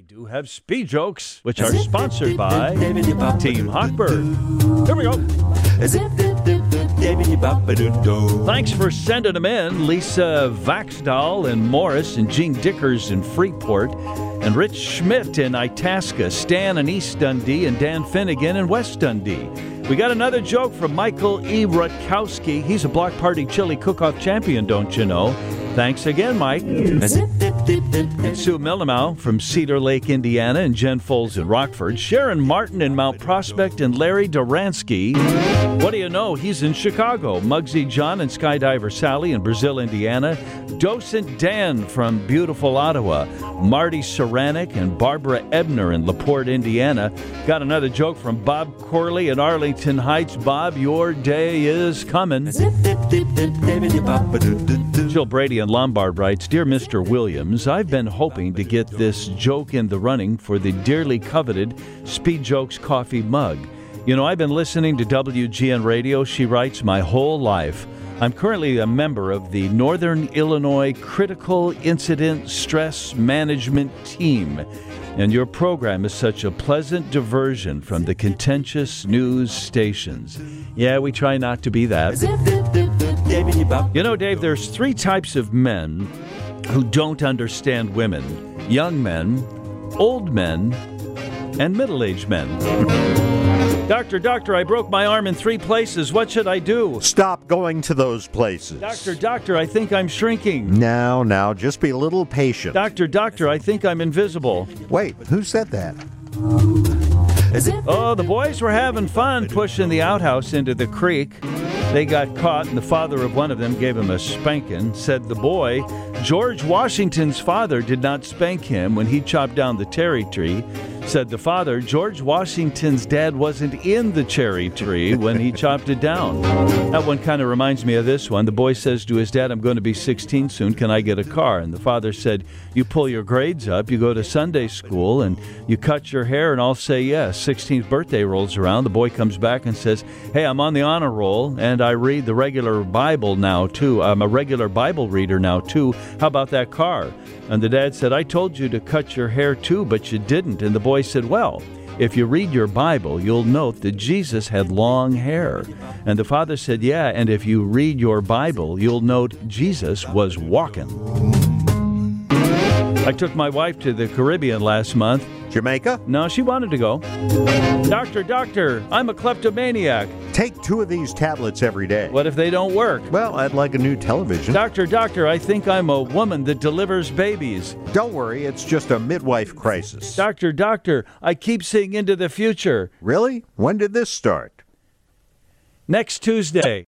I do have Speed Jokes, which are sponsored by Team Hawkbird. Here we go. Thanks for sending them in. Lisa Vaxdahl in Morris and Gene Dickers in Freeport and Rich Schmidt in Itasca, Stan in East Dundee and Dan Finnegan in West Dundee. We got another joke from Michael E. Rutkowski. He's a block party chili cook-off champion, don't you know? Thanks again, Mike. And Sue Melimau from Cedar Lake, Indiana, and Jen Foles in Rockford. Sharon Martin in Mount Prospect and Larry Duransky. What do you know? He's in Chicago. Muggsy John and Skydiver Sally in Brazil, Indiana. Docent Dan from beautiful Ottawa. Marty Saranik and Barbara Ebner in LaPorte, Indiana. Got another joke from Bob Corley in Arlington Heights. Bob, your day is coming. Jill Brady in Lombard writes, Dear Mr. Williams, I've been hoping to get this joke in the running for the dearly coveted Speed Jokes coffee mug. You know, I've been listening to WGN radio, she writes, my whole life. I'm currently a member of the Northern Illinois Critical Incident Stress Management Team. And your program is such a pleasant diversion from the contentious news stations. Yeah, we try not to be that. You know, Dave, there's three types of men who don't understand women. Young men, old men, and middle-aged men. Doctor, I broke my arm in 3 places. What should I do? Stop going to those places. Doctor, I think I'm shrinking. Now, just be a little patient. Doctor, I think I'm invisible. Wait, who said that? Oh, the boys were having fun pushing the outhouse into the creek. They got caught, and the father of one of them gave him a spanking. Said the boy, George Washington's father did not spank him when he chopped down the cherry tree. Said the father, George Washington's dad wasn't in the cherry tree when he chopped it down. That one kind of reminds me of this one. The boy says to his dad, I'm going to be 16 soon. Can I get a car? And the father said, you pull your grades up, you go to Sunday school, and you cut your hair, and I'll say yes. 16th birthday rolls around. The boy comes back and says, hey, I'm on the honor roll, and I read the regular Bible now, too. I'm a regular Bible reader now, too. How about that car? And the dad said, I told you to cut your hair, too, but you didn't. And the boy said, well, if you read your Bible, you'll note that Jesus had long hair. And the father said, yeah, and if you read your Bible, you'll note Jesus was walking. I took my wife to the Caribbean last month. Jamaica? No, she wanted to go. Doctor, I'm a kleptomaniac. Take 2 of these tablets every day. What if they don't work? Well, I'd like a new television. Doctor, I think I'm a woman that delivers babies. Don't worry, it's just a midwife crisis. Doctor, I keep seeing into the future. Really? When did this start? Next Tuesday.